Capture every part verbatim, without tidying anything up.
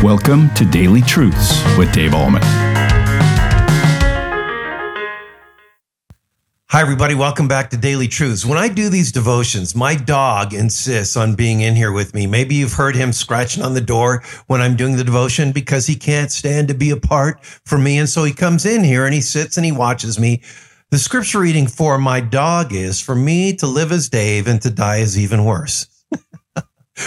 Welcome to Daily Truths with Dave Ahlman. Hi, everybody. Welcome back to Daily Truths. When I do these devotions, my dog insists on being in here with me. Maybe you've heard him scratching on the door when I'm doing the devotion because he can't stand to be apart from me. And so he comes in here and he sits and he watches me. The scripture reading for my dog is, "For me to live is Dave and to die is even worse."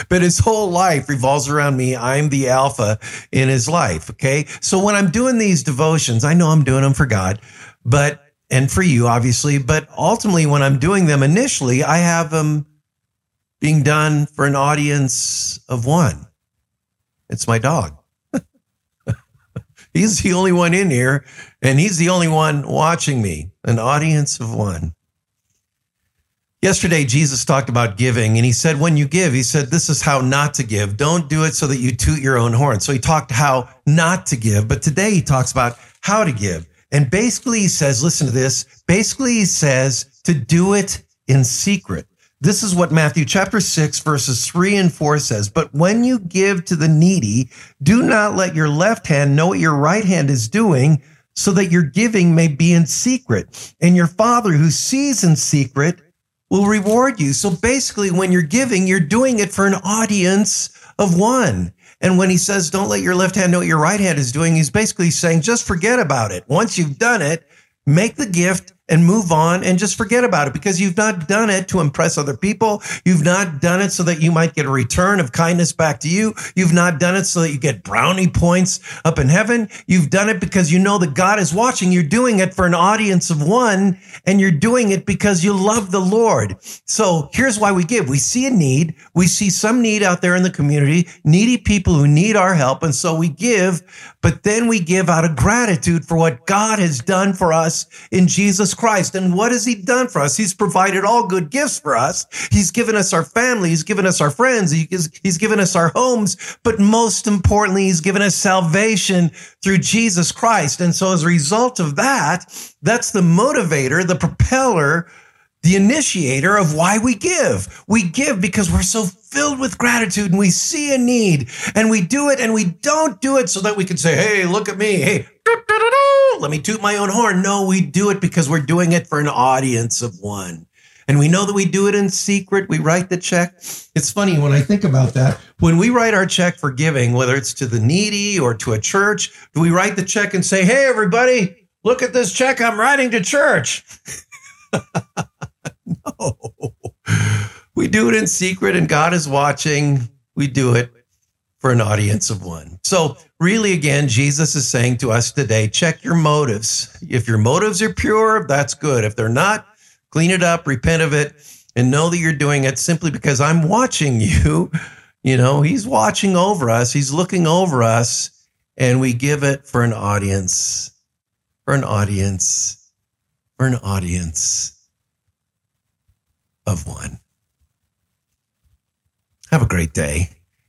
But his whole life revolves around me. I'm the alpha in his life, okay? So when I'm doing these devotions, I know I'm doing them for God, but and for you, obviously. But ultimately, when I'm doing them initially, I have them being done for an audience of one. It's my dog. He's the only one in here, and he's the only one watching me, an audience of one. Yesterday, Jesus talked about giving, and he said, when you give, he said, this is how not to give. Don't do it so that you toot your own horn. So he talked how not to give, but today he talks about how to give. And basically he says, listen to this, basically he says to do it in secret. This is what Matthew chapter six, verses three and four says, "But when you give to the needy, do not let your left hand know what your right hand is doing, so that your giving may be in secret. And your Father who sees in secret will reward you." So basically, when you're giving, you're doing it for an audience of one. And when he says, don't let your left hand know what your right hand is doing, he's basically saying, just forget about it. Once you've done it, make the gift and move on and just forget about it, because you've not done it to impress other people. You've not done it so that you might get a return of kindness back to you. You've not done it so that you get brownie points up in heaven. You've done it because you know that God is watching. You're doing it for an audience of one, and you're doing it because you love the Lord. So here's why we give. We see a need. We see some need out there in the community, needy people who need our help. And so we give, but then we give out of gratitude for what God has done for us in Jesus Christ. Christ. And what has he done for us? He's provided all good gifts for us. He's given us our family. He's given us our friends. He's given us our homes. But most importantly, he's given us salvation through Jesus Christ. And so as a result of that, that's the motivator, the propeller, the initiator of why we give. We give because we're so filled with gratitude and we see a need and we do it, and we don't do it so that we can say, hey, look at me. Hey, let me toot my own horn. No, we do it because we're doing it for an audience of one. And we know that we do it in secret. We write the check. It's funny when I think about that. When we write our check for giving, whether it's to the needy or to a church, do we write the check and say, hey, everybody, look at this check I'm writing to church? No. We do it in secret, and God is watching. We do it for an audience of one. So really, again, Jesus is saying to us today, check your motives. If your motives are pure, that's good. If they're not, clean it up, repent of it, and know that you're doing it simply because I'm watching you. You know, he's watching over us. He's looking over us, and we give it for an audience, for an audience, for an audience of one. Have a great day.